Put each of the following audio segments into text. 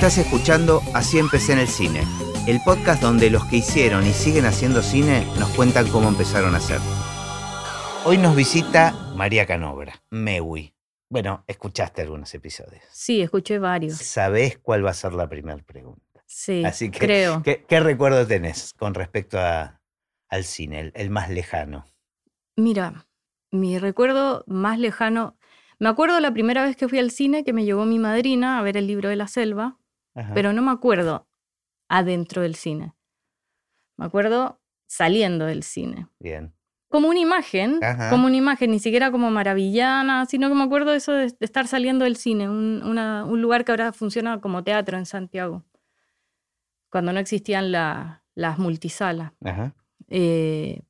Estás escuchando Así empecé en el cine, el podcast donde los que hicieron y siguen haciendo cine nos cuentan cómo empezaron a hacer. Hoy nos visita María Canobra, Mewi. Bueno, escuchaste algunos episodios. Sí, escuché varios. ¿Sabés cuál va a ser la primera pregunta? Sí, así que, creo. ¿Qué recuerdo tenés con respecto al cine, el más lejano? Mira, mi recuerdo más lejano... Me acuerdo la primera vez que fui al cine que me llevó mi madrina a ver El libro de la selva, ajá, pero no me acuerdo adentro del cine. Me acuerdo saliendo del cine. Bien. Como una imagen, ajá, como una imagen, ni siquiera como maravillana, sino que me acuerdo eso de estar saliendo del cine, un lugar que ahora funciona como teatro en Santiago, cuando no existían las multisalas, ajá,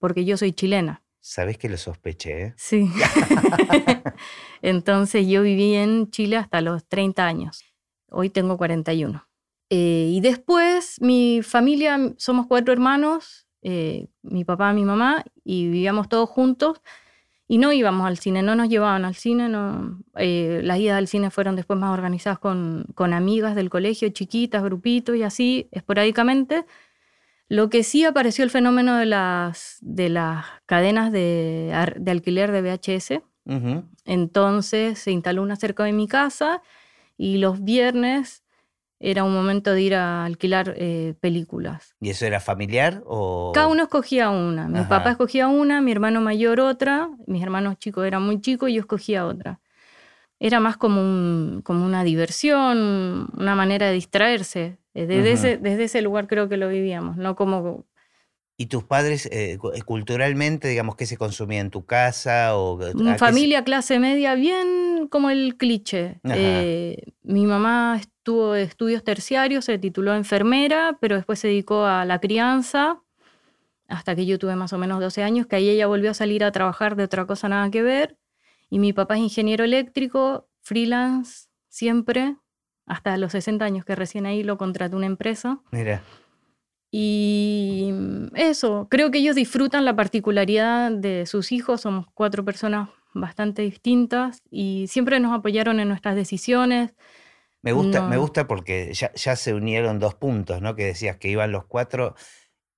porque yo soy chilena. ¿Sabés que lo sospeché? ¿Eh? Sí. Entonces yo viví en Chile hasta los 30 años. Hoy tengo 41. Y después mi familia, somos 4 hermanos, mi papá, mi mamá, y vivíamos todos juntos. Y no íbamos al cine, no nos llevaban al cine. No, las idas al cine fueron después más organizadas con amigas del colegio, chiquitas, grupitos y así, esporádicamente. Lo que sí apareció el fenómeno de las cadenas de alquiler de VHS. Uh-huh. Entonces se instaló una cerca de mi casa y los viernes era un momento de ir a alquilar películas. ¿Y eso era familiar o...? Cada uno escogía una. Mi, ajá, papá escogía una, mi hermano mayor otra, mis hermanos chicos eran muy chicos y yo escogía otra. Era más como, como una diversión, una manera de distraerse. Desde ese lugar creo que lo vivíamos, no como... ¿Y tus padres culturalmente, digamos, qué se consumía en tu casa? O familia clase media, bien como el cliché. Mi mamá estuvo de estudios terciarios, se tituló enfermera, pero después se dedicó a la crianza, hasta que yo tuve más o menos 12 años, que ahí ella volvió a salir a trabajar de otra cosa nada que ver. Y mi papá es ingeniero eléctrico, freelance, siempre... Hasta los 60 años que recién ahí lo contrató una empresa. Mira. Y eso, creo que ellos disfrutan la particularidad de sus hijos. Somos 4 personas bastante distintas y siempre nos apoyaron en nuestras decisiones. Me gusta porque ya se unieron 2 puntos, ¿no? Que decías que iban los 4...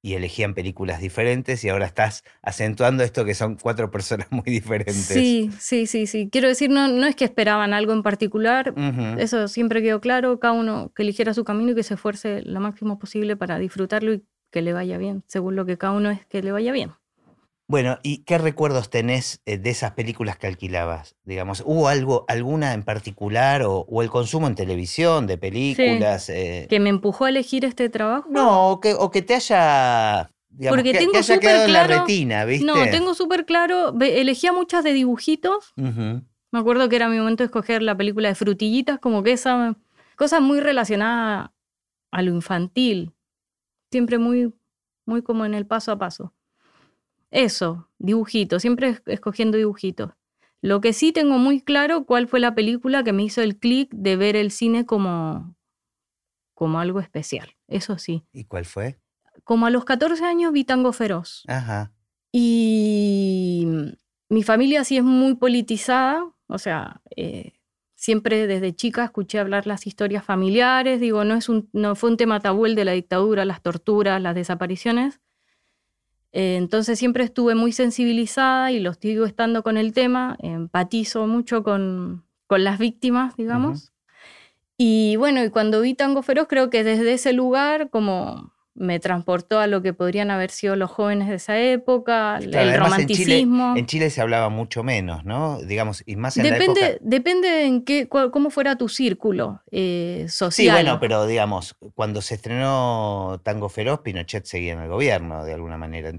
y elegían películas diferentes y ahora estás acentuando esto que son 4 personas muy diferentes. Sí. Quiero decir, no es que esperaban algo en particular, uh-huh, eso siempre quedó claro, cada uno que eligiera su camino y que se esfuerce lo máximo posible para disfrutarlo y que le vaya bien, según lo que cada uno es que le vaya bien. Bueno, ¿y qué recuerdos tenés de esas películas que alquilabas? Digamos, ¿hubo alguna en particular o el consumo en televisión de películas? Sí, ¿que me empujó a elegir este trabajo? No, o que te haya, digamos, porque tengo que haya quedado claro, en la retina, ¿viste? No, tengo súper claro. Elegía muchas de dibujitos. Uh-huh. Me acuerdo que era mi momento de escoger la película de Frutillitas, como que esa cosa muy relacionada a lo infantil. Siempre muy, muy como en el paso a paso. Eso, dibujitos, siempre escogiendo dibujitos. Lo que sí tengo muy claro cuál fue la película que me hizo el clic de ver el cine como algo especial, eso sí. ¿Y cuál fue? Como a los 14 años vi Tango Feroz. Ajá. Y mi familia sí es muy politizada, o sea, siempre desde chica escuché hablar las historias familiares, digo, no fue un tema tabú el de la dictadura, las torturas, las desapariciones. Entonces siempre estuve muy sensibilizada y lo sigo estando con el tema, empatizo mucho con las víctimas, digamos. Uh-huh. Y bueno, y cuando vi Tango Feroz creo que desde ese lugar como me transportó a lo que podrían haber sido los jóvenes de esa época, claro, el romanticismo. En Chile se hablaba mucho menos, ¿no? Digamos, y más en la época... Depende en cómo fuera tu círculo social. Sí, bueno, pero digamos, cuando se estrenó Tango Feroz, Pinochet seguía en el gobierno, de alguna manera.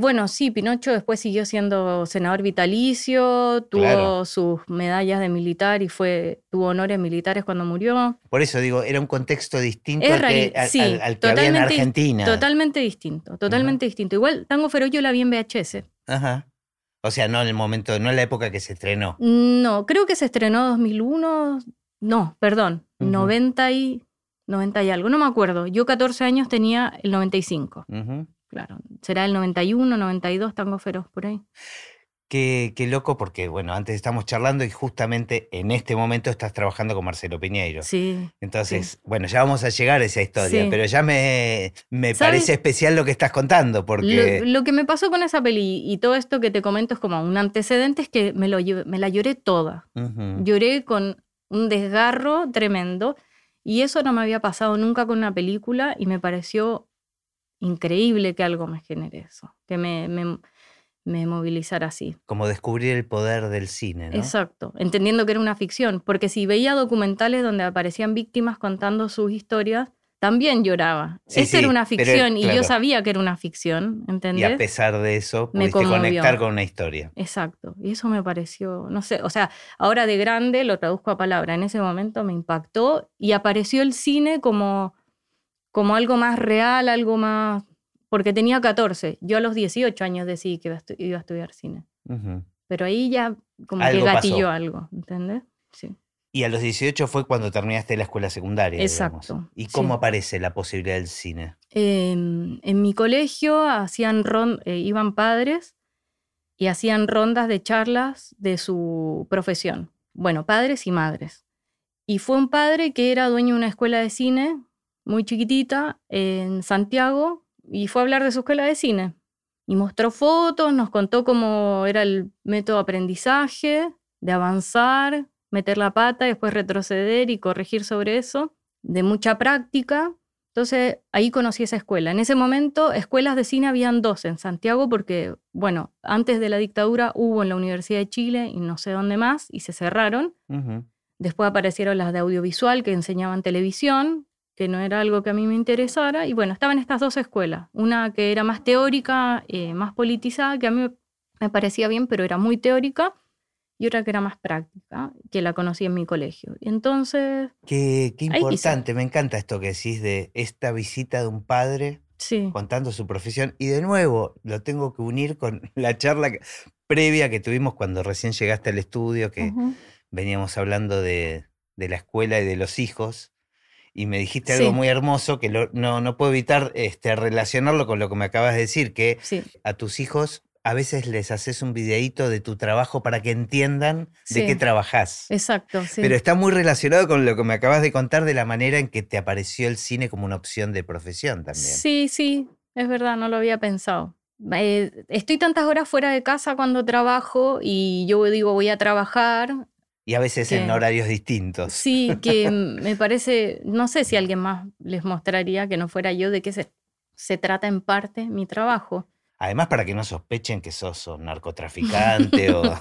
Bueno, sí, Pinocho después siguió siendo senador vitalicio, tuvo, claro, sus medallas de militar y tuvo honores militares cuando murió. Por eso digo, era un contexto distinto al que había en Argentina. Totalmente distinto. Igual Tango Feroz yo la vi en VHS. Ajá. O sea, no en el momento, no en la época que se estrenó. No, creo que se estrenó 2001, no, perdón, uh-huh, 90 y algo, no me acuerdo. Yo 14 años tenía el 95. Ajá. Uh-huh. Claro, será el 91, 92, Tango Feroz, por ahí. Qué loco, porque bueno, antes estamos charlando y justamente en este momento estás trabajando con Marcelo Piñeiro. Sí. Entonces, sí. Bueno, ya vamos a llegar a esa historia, sí. Pero ya me parece especial lo que estás contando. Porque lo que me pasó con esa peli y todo esto que te comento es como un antecedente, es que me la lloré toda. Uh-huh. Lloré con un desgarro tremendo y eso no me había pasado nunca con una película y me pareció increíble que algo me genere eso, que me movilizar así. Como descubrir el poder del cine, ¿no? Exacto, entendiendo que era una ficción, porque si veía documentales donde aparecían víctimas contando sus historias, también lloraba. Sí, esta era una ficción, pero, claro. Y yo sabía que era una ficción, ¿entendés? Y a pesar de eso, pudiste conectar con una historia. Exacto, y eso me pareció, no sé, o sea, ahora de grande lo traduzco a palabra, en ese momento me impactó y apareció el cine como algo más real, algo más... Porque tenía 14. Yo a los 18 años decidí que iba a estudiar cine. Uh-huh. Pero ahí ya como algo que gatilló pasó. Algo, ¿entendés? Sí. Y a los 18 fue cuando terminaste la escuela secundaria, exacto, digamos. ¿Y cómo aparece la posibilidad del cine? En mi colegio iban padres y hacían rondas de charlas de su profesión. Bueno, padres y madres. Y fue un padre que era dueño de una escuela de cine muy chiquitita en Santiago, y fue a hablar de su escuela de cine. Y mostró fotos, nos contó cómo era el método de aprendizaje, de avanzar, meter la pata, después retroceder y corregir sobre eso, de mucha práctica. Entonces ahí conocí esa escuela. En ese momento escuelas de cine habían dos en Santiago porque, bueno, antes de la dictadura hubo en la Universidad de Chile y no sé dónde más, y se cerraron. Uh-huh. Después aparecieron las de audiovisual que enseñaban televisión, que no era algo que a mí me interesara, y bueno, estaban estas dos escuelas, una que era más teórica, más politizada, que a mí me parecía bien, pero era muy teórica, y otra que era más práctica, que la conocí en mi colegio. Y entonces... Qué importante, me encanta esto que decís de esta visita de un padre contando su profesión, y de nuevo lo tengo que unir con la charla previa que tuvimos cuando recién llegaste al estudio, que uh-huh. veníamos hablando de la escuela y de los hijos, y me dijiste algo muy hermoso que no puedo evitar relacionarlo con lo que me acabas de decir, que a tus hijos a veces les haces un videíto de tu trabajo para que entiendan de qué trabajás. Exacto, sí. Pero está muy relacionado con lo que me acabas de contar de la manera en que te apareció el cine como una opción de profesión también. Sí, es verdad, no lo había pensado. Estoy tantas horas fuera de casa cuando trabajo y yo digo voy a trabajar... Y a veces en horarios distintos. Sí, que me parece, no sé si alguien más les mostraría que no fuera yo de qué se trata en parte mi trabajo. Además, para que no sospechen que sos un narcotraficante o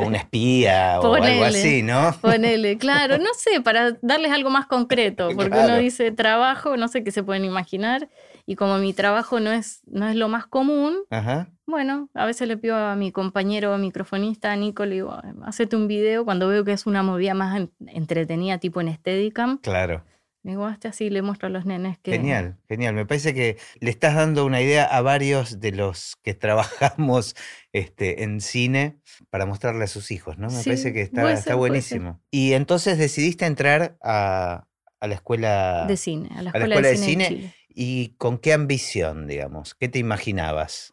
un espía o algo así, ¿no? Ponele, claro, no sé, para darles algo más concreto, porque uno dice trabajo, no sé qué se pueden imaginar, y como mi trabajo no es lo más común, ajá. Bueno, a veces le pido a mi compañero microfonista, a Nico, le digo, hacete un video cuando veo que es una movida más entretenida, tipo en Steadicam. Claro. Me gusta, así le muestro a los nenes que... Genial. Me parece que le estás dando una idea a varios de los que trabajamos en cine para mostrarle a sus hijos, ¿no? Me parece que está buenísimo. Y entonces decidiste entrar a la escuela... De cine, a la escuela de cine. ¿Y con qué ambición, digamos? ¿Qué te imaginabas?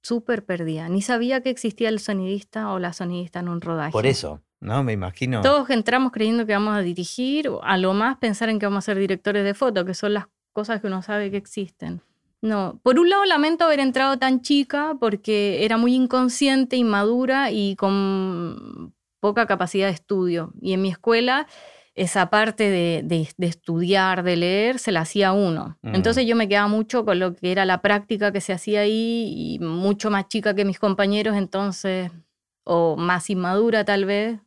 Súper perdida. Ni sabía que existía el sonidista o la sonidista en un rodaje. Por eso, ¿no? Me imagino. Todos entramos creyendo que vamos a dirigir, a lo más pensar en que vamos a ser directores de foto, que son las cosas que uno sabe que existen. No, por un lado lamento haber entrado tan chica porque era muy inconsciente, inmadura y con poca capacidad de estudio. Y en mi escuela esa parte de estudiar, de leer, se la hacía uno. Entonces yo me quedaba mucho con lo que era la práctica que se hacía ahí y mucho más chica que mis compañeros, entonces, o más inmadura tal vez.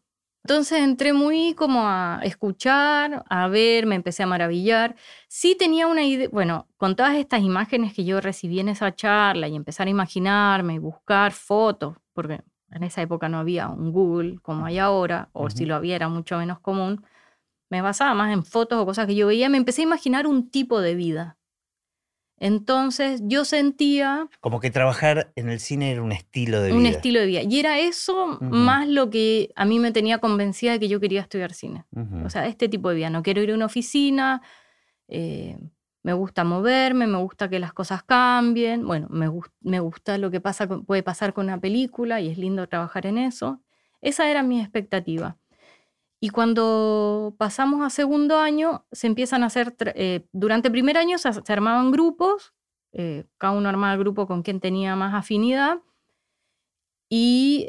Entonces entré muy como a escuchar, a ver, me empecé a maravillar. Sí tenía una idea, bueno, con todas estas imágenes que yo recibí en esa charla y empezar a imaginarme y buscar fotos, porque en esa época no había un Google como hay ahora, o si lo había era mucho menos común. Me basaba más en fotos o cosas que yo veía, me empecé a imaginar un tipo de vida. Entonces yo sentía... Como que trabajar en el cine era un estilo de vida. Un estilo de vida. Y era eso más lo que a mí me tenía convencida de que yo quería estudiar cine. O sea, este tipo de vida. No quiero ir a una oficina, Me gusta moverme, me gusta que las cosas cambien. Bueno, me gusta lo que pasa puede pasar con una película y es lindo trabajar en eso. Esa era mi expectativa. Y cuando pasamos a segundo año, se empiezan a hacer... durante primer año se armaban grupos. Cada uno armaba el grupo con quien tenía más afinidad. Y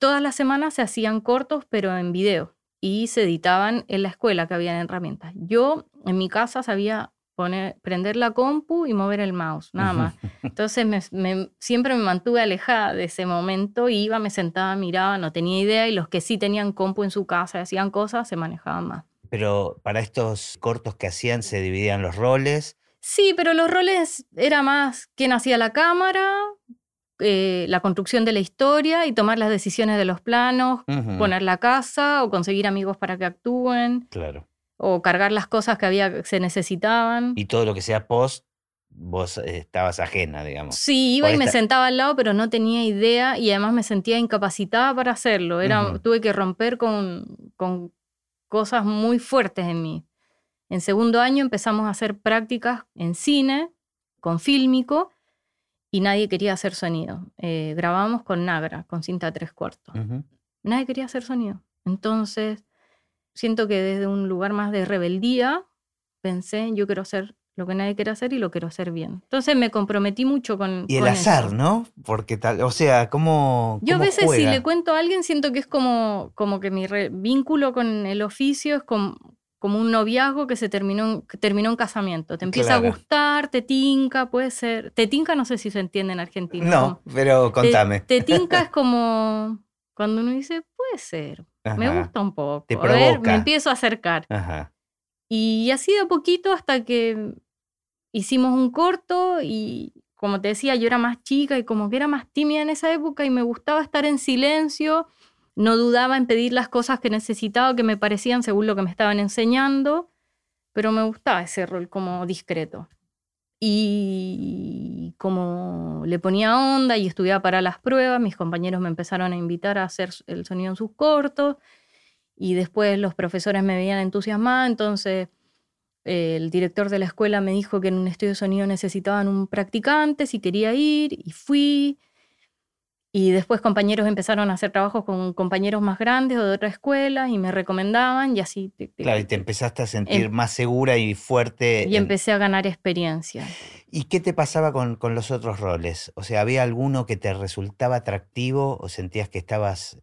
todas las semanas se hacían cortos, pero en video. Y se editaban en la escuela, que habían herramientas. Yo, en mi casa, sabía... prender la compu y mover el mouse, nada más. Entonces siempre me mantuve alejada de ese momento. Iba, me sentaba, miraba, no tenía idea. Y los que sí tenían compu en su casa y hacían cosas, se manejaban más. Pero para estos cortos que hacían, ¿se dividían los roles? Sí, pero los roles era más quién hacía la cámara, la construcción de la historia y tomar las decisiones de los planos, poner la casa o conseguir amigos para que actúen. Claro. O cargar las cosas que se necesitaban. Y todo lo que sea post, vos estabas ajena, digamos. Sí, iba y me sentaba al lado, pero no tenía idea y además me sentía incapacitada para hacerlo. Tuve que romper con cosas muy fuertes en mí. En segundo año empezamos a hacer prácticas en cine, con fílmico, y nadie quería hacer sonido. Grabamos con Nagra, con cinta 3/4. Nadie quería hacer sonido. Entonces... siento que desde un lugar más de rebeldía pensé, yo quiero hacer lo que nadie quiere hacer y lo quiero hacer bien. Entonces me comprometí mucho con Y el con azar, eso. ¿No? Porque tal, o sea, ¿cómo Yo a veces juega? Si le cuento a alguien siento que es como que mi vínculo con el oficio es como un noviazgo que terminó en casamiento. Te empieza a gustar, te tinca, puede ser... Te tinca no sé si se entiende en Argentina. No, como, pero contame. Te tinca es como cuando uno dice, puede ser... Ajá. Me gusta un poco. Te provoca. A ver, me empiezo a acercar. Ajá. Y así de a poquito hasta que hicimos un corto y como te decía, yo era más chica y como que era más tímida en esa época y me gustaba estar en silencio, no dudaba en pedir las cosas que necesitaba, que me parecían según lo que me estaban enseñando, pero me gustaba ese rol como discreto. Y como le ponía onda y estudiaba para las pruebas, mis compañeros me empezaron a invitar a hacer el sonido en sus cortos y después los profesores me veían entusiasmada, entonces el director de la escuela me dijo que en un estudio de sonido necesitaban un practicante si quería ir y fui. Y después compañeros empezaron a hacer trabajos con compañeros más grandes o de otras escuelas y me recomendaban y así. Claro, y te empezaste a sentir más segura y fuerte. Y empecé a ganar experiencia. ¿Y qué te pasaba con los otros roles? O sea, ¿había alguno que te resultaba atractivo o sentías que estabas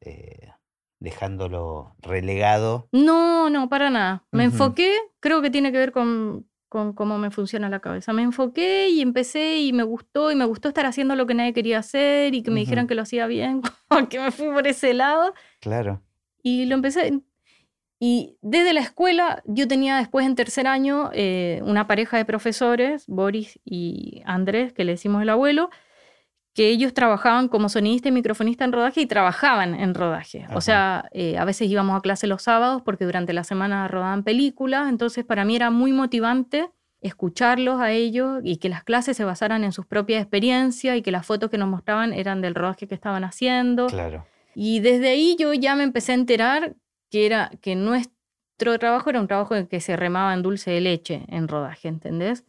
dejándolo relegado? No, para nada. Me enfoqué, creo que tiene que ver con cómo me funciona la cabeza. Me enfoqué y empecé y me gustó estar haciendo lo que nadie quería hacer y que me dijeran que lo hacía bien, que me fui por ese lado. Claro. Y lo empecé. Y desde la escuela, yo tenía después en tercer año una pareja de profesores, Boris y Andrés, que le decimos el abuelo, que ellos trabajaban como sonidista y microfonista en rodaje y trabajaban en rodaje. Ajá. O sea, a veces íbamos a clase los sábados porque durante la semana rodaban películas, entonces para mí era muy motivante escucharlos a ellos y que las clases se basaran en sus propias experiencias y que las fotos que nos mostraban eran del rodaje que estaban haciendo. Claro. Y desde ahí yo ya me empecé a enterar que nuestro trabajo era un trabajo en que se remaba en dulce de leche en rodaje, ¿entendés?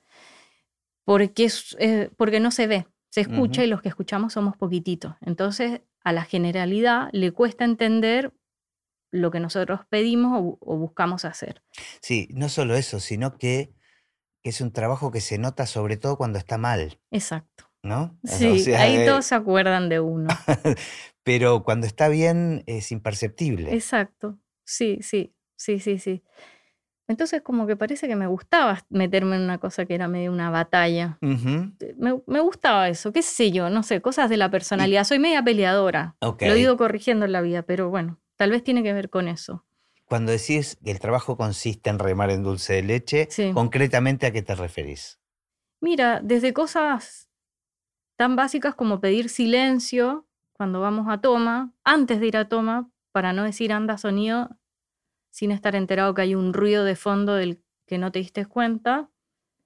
Porque no se ve. Se escucha y los que escuchamos somos poquititos. Entonces, a la generalidad le cuesta entender lo que nosotros pedimos o buscamos hacer. Sí, no solo eso, sino que es un trabajo que se nota sobre todo cuando está mal. Exacto. ¿No? Sí, o sea, ahí todos se acuerdan de uno. Pero cuando está bien es imperceptible. Exacto, sí. Entonces como que parece que me gustaba meterme en una cosa que era medio una batalla. Me gustaba eso, qué sé yo, no sé, cosas de la personalidad. Soy media peleadora, okay. Lo digo corrigiendo en la vida, pero bueno, tal vez tiene que ver con eso. Cuando decís que el trabajo consiste en remar en dulce de leche, sí. ¿Concretamente a qué te referís? Mira, desde cosas tan básicas como pedir silencio cuando vamos a toma, antes de ir a toma, para no decir anda sonido, sin estar enterado que hay un ruido de fondo del que no te diste cuenta.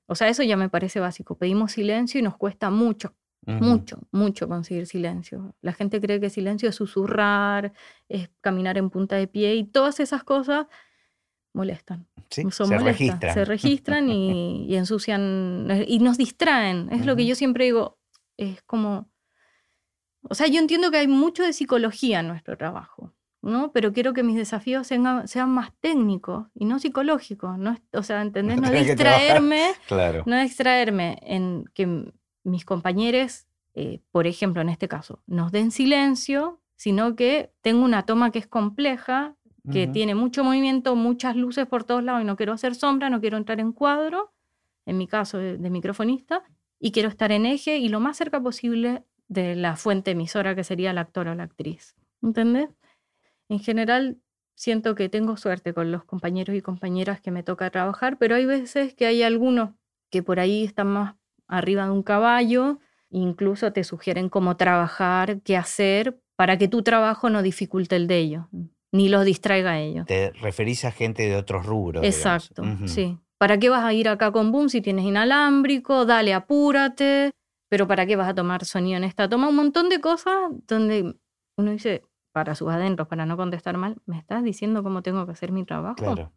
O sea, eso ya me parece básico. Pedimos silencio y nos cuesta mucho conseguir silencio. La gente cree que silencio es susurrar, es caminar en punta de pie y todas esas cosas molestan. Sí, se registran y ensucian y nos distraen. Es lo que yo siempre digo, es como... O sea, yo entiendo que hay mucho de psicología en nuestro trabajo, ¿no? Pero quiero que mis desafíos sean más técnicos y no psicológicos. No, o sea, ¿entendés? No distraerme, claro. No distraerme en que mis compañeros, por ejemplo, en este caso, nos den silencio, sino que tengo una toma que es compleja, que tiene mucho movimiento, muchas luces por todos lados y no quiero hacer sombra, no quiero entrar en cuadro, en mi caso de microfonista, y quiero estar en eje y lo más cerca posible de la fuente emisora que sería el actor o la actriz. ¿Entendés? En general, siento que tengo suerte con los compañeros y compañeras que me toca trabajar, pero hay veces que hay algunos que por ahí están más arriba de un caballo, incluso te sugieren cómo trabajar, qué hacer, para que tu trabajo no dificulte el de ellos, ni los distraiga a ellos. Te referís a gente de otros rubros. Exacto, sí. ¿Para qué vas a ir acá con boom si tienes inalámbrico? Dale, apúrate. Pero ¿para qué vas a tomar sonido en esta toma? Un montón de cosas donde uno dice... para sus adentros, para no contestar mal, ¿me estás diciendo cómo tengo que hacer mi trabajo? Claro.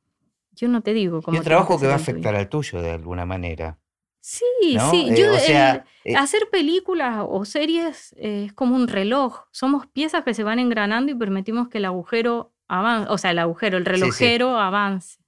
Yo no te digo cómo. Y el trabajo que va a afectar al tuyo de alguna manera. Sí, ¿no? Sí. Yo, o sea, hacer películas o series es como un reloj. Somos piezas que se van engranando y permitimos que el agujero avance. O sea, el relojero avance.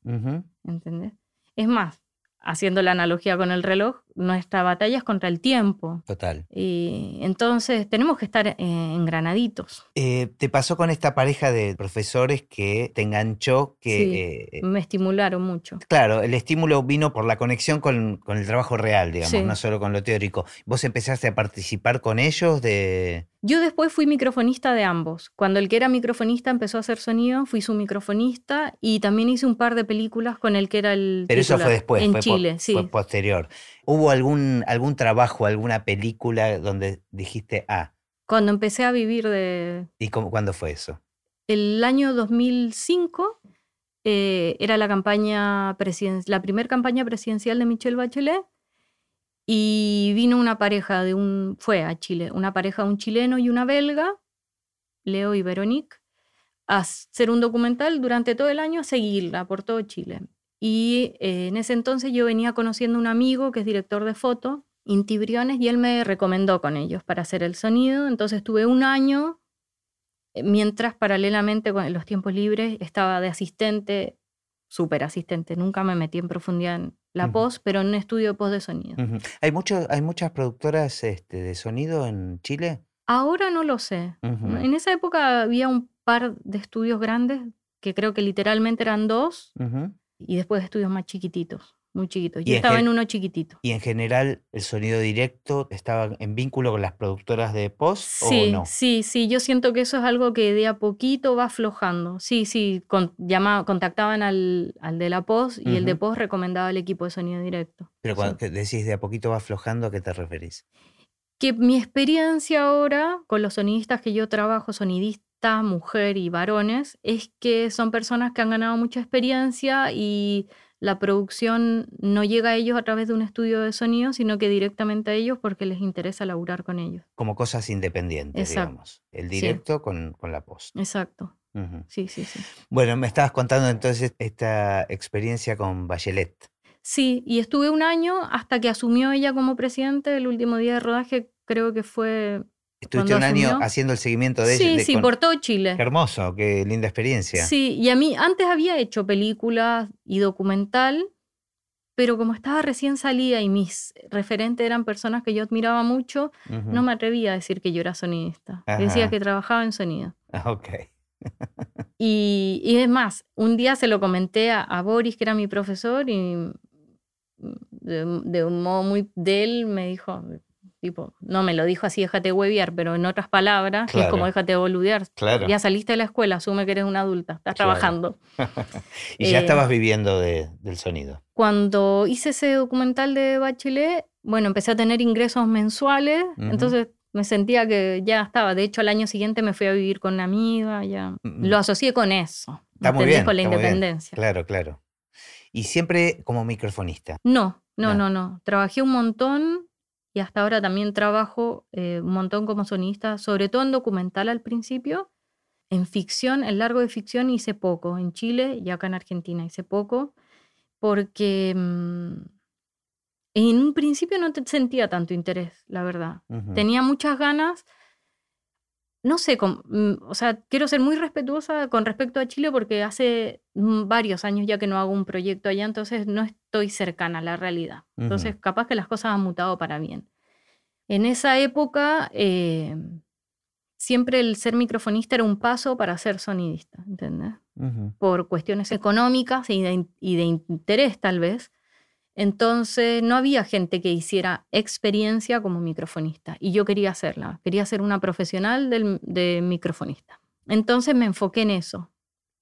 ¿Entendés? Es más, haciendo la analogía con el reloj, nuestra batalla es contra el tiempo. Total. Y entonces tenemos que estar engranaditos. ¿Te pasó con esta pareja de profesores que te enganchó? Que, sí, me estimularon mucho. Claro, el estímulo vino por la conexión con el trabajo real, digamos, sí. No solo con lo teórico. ¿Vos empezaste a participar con ellos de...? Yo después fui microfonista de ambos. Cuando el que era microfonista empezó a hacer sonido, fui su microfonista y también hice un par de películas con el que era el titular. Pero eso fue después, en Chile, sí. Fue posterior. ¿Hubo algún trabajo, alguna película donde dijiste, ah? Cuando empecé a vivir de... ¿Y cuándo fue eso? El año 2005 era la primera campaña presidencial de Michelle Bachelet. Y vino una pareja fue a Chile, una pareja de un chileno y una belga, Leo y Veronique, a hacer un documental durante todo el año, a seguirla por todo Chile. Y en ese entonces yo venía conociendo un amigo que es director de foto, Inti Briones, y él me recomendó con ellos para hacer el sonido. Entonces tuve un año, mientras paralelamente con los tiempos libres estaba de asistente, súper asistente, nunca me metí en profundidad en la post, pero en un estudio de post de sonido. ¿Hay muchas productoras de sonido en Chile? Ahora no lo sé. En esa época había un par de estudios grandes, que creo que literalmente eran dos, y después estudios más chiquititos, muy chiquitos. Yo estaba en uno chiquitito. ¿Y en general el sonido directo estaba en vínculo con las productoras de post o no? Sí. Yo siento que eso es algo que de a poquito va aflojando. Sí. Contactaban al de la post y el de post recomendaba al equipo de sonido directo. Pero cuando decís de a poquito va aflojando, ¿a qué te referís? Que mi experiencia ahora con los sonidistas que yo trabajo, sonidistas, mujer y varones, es que son personas que han ganado mucha experiencia y la producción no llega a ellos a través de un estudio de sonido, sino que directamente a ellos porque les interesa laburar con ellos. Como cosas independientes, exacto, digamos. El directo con la post. Exacto. Sí. Bueno, me estabas contando entonces esta experiencia con Bachelet. Sí, y estuve un año hasta que asumió ella como presidente. El último día de rodaje creo que fue... ¿Estuviste un año haciendo el seguimiento de ella? Sí, por todo Chile. Qué hermoso, qué linda experiencia. Sí, y a mí antes había hecho películas y documental, pero como estaba recién salida y mis referentes eran personas que yo admiraba mucho, no me atrevía a decir que yo era sonidista. Decía que trabajaba en sonido. Ok. Y es más, un día se lo comenté a Boris, que era mi profesor, y de un modo muy de él me dijo... Tipo, no me lo dijo así, déjate hueviar, pero en otras palabras, claro, es como déjate boludear. Claro. Ya saliste de la escuela, asume que eres una adulta, estás trabajando. Y ya estabas viviendo del sonido. Cuando hice ese documental de Bachelet, bueno, empecé a tener ingresos mensuales, entonces me sentía que ya estaba. De hecho, al año siguiente me fui a vivir con una amiga, ya lo asocié con eso. Está muy bien, con la independencia. Claro. ¿Y siempre como microfonista? No. Trabajé un montón. Y hasta ahora también trabajo un montón como sonidista, sobre todo en documental al principio, En ficción, en largo de ficción hice poco, en Chile y acá en Argentina hice poco, porque en un principio no sentía tanto interés, la verdad. Uh-huh. Tenía muchas ganas, no sé, o sea, quiero ser muy respetuosa con respecto a Chile porque hace varios años ya que no hago un proyecto allá, entonces no estoy cercana a la realidad. Uh-huh. Entonces capaz que las cosas han mutado para bien. En esa época... siempre el ser microfonista era un paso para ser sonidista, ¿entendés? Uh-huh. Por cuestiones económicas y de interés, tal vez. Entonces, no había gente que hiciera experiencia como microfonista. Y yo quería hacerla. Quería ser una profesional de microfonista. Entonces, me enfoqué en eso.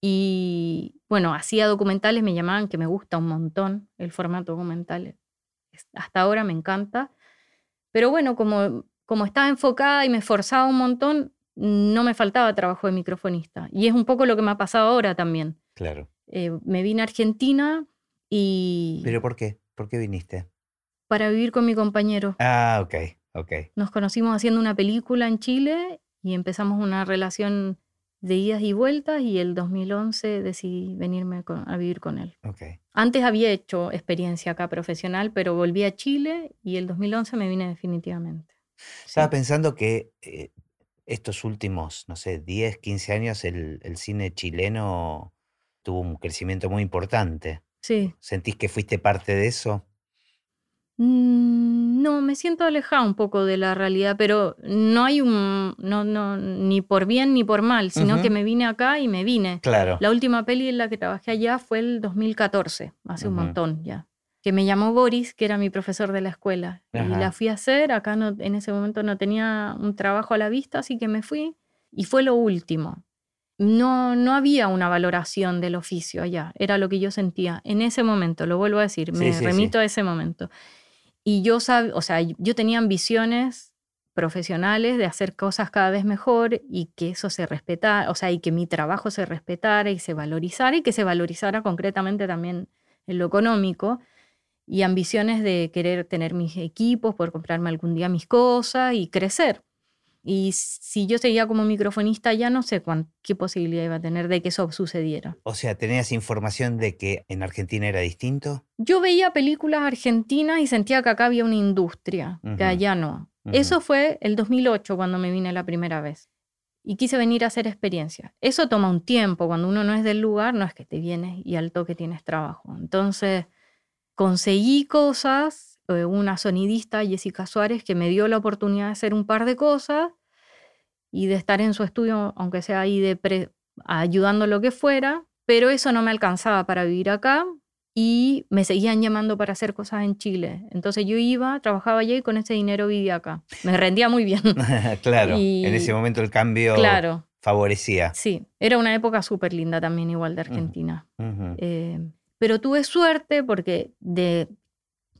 Y, bueno, hacía documentales, me llamaban, que me gusta un montón el formato documental. Hasta ahora me encanta. Pero, bueno, como estaba enfocada y me esforzaba un montón, no me faltaba trabajo de microfonista. Y es un poco lo que me ha pasado ahora también. Claro. Me vine a Argentina y... ¿Pero por qué? ¿Por qué viniste? Para vivir con mi compañero. Ah, ok. Nos conocimos haciendo una película en Chile y empezamos una relación de idas y vueltas y el 2011 decidí venirme a vivir con él. Okay. Antes había hecho experiencia acá profesional, pero volví a Chile y el 2011 me vine definitivamente. Estaba pensando que estos últimos, no sé, 10, 15 años, el cine chileno tuvo un crecimiento muy importante. Sí. ¿Sentís que fuiste parte de eso? No, me siento alejada un poco de la realidad, pero no hay ni por bien ni por mal, sino que me vine acá y me vine. Claro. La última peli en la que trabajé allá fue el 2014, hace un montón ya. Que me llamó Boris, que era mi profesor de la escuela. Ajá. Y la fui a hacer, acá no, en ese momento no tenía un trabajo a la vista, así que me fui y fue lo último. No había una valoración del oficio allá, era lo que yo sentía en ese momento, lo vuelvo a decir, me remito a ese momento. Y yo sabía, o sea, yo tenía ambiciones profesionales de hacer cosas cada vez mejor y que eso se respetara, o sea, y que mi trabajo se respetara y se valorizara, y que se valorizara concretamente también en lo económico. Y ambiciones de querer tener mis equipos, poder comprarme algún día mis cosas y crecer. Y si yo seguía como microfonista, ya no sé qué posibilidad iba a tener de que eso sucediera. O sea, ¿tenías información de que en Argentina era distinto? Yo veía películas argentinas y sentía que acá había una industria, que allá no. Eso fue el 2008 cuando me vine la primera vez. Y quise venir a hacer experiencia. Eso toma un tiempo. Cuando uno no es del lugar, no es que te vienes y al toque tienes trabajo. Entonces... conseguí cosas, una sonidista, Jessica Suárez, que me dio la oportunidad de hacer un par de cosas y de estar en su estudio, aunque sea ahí ayudando lo que fuera, pero eso no me alcanzaba para vivir acá y me seguían llamando para hacer cosas en Chile. Entonces yo iba, trabajaba allá y con ese dinero vivía acá. Me rendía muy bien. Claro, en ese momento el cambio... Claro. Favorecía. Sí, era una época súper linda también igual de Argentina. Pero tuve suerte porque de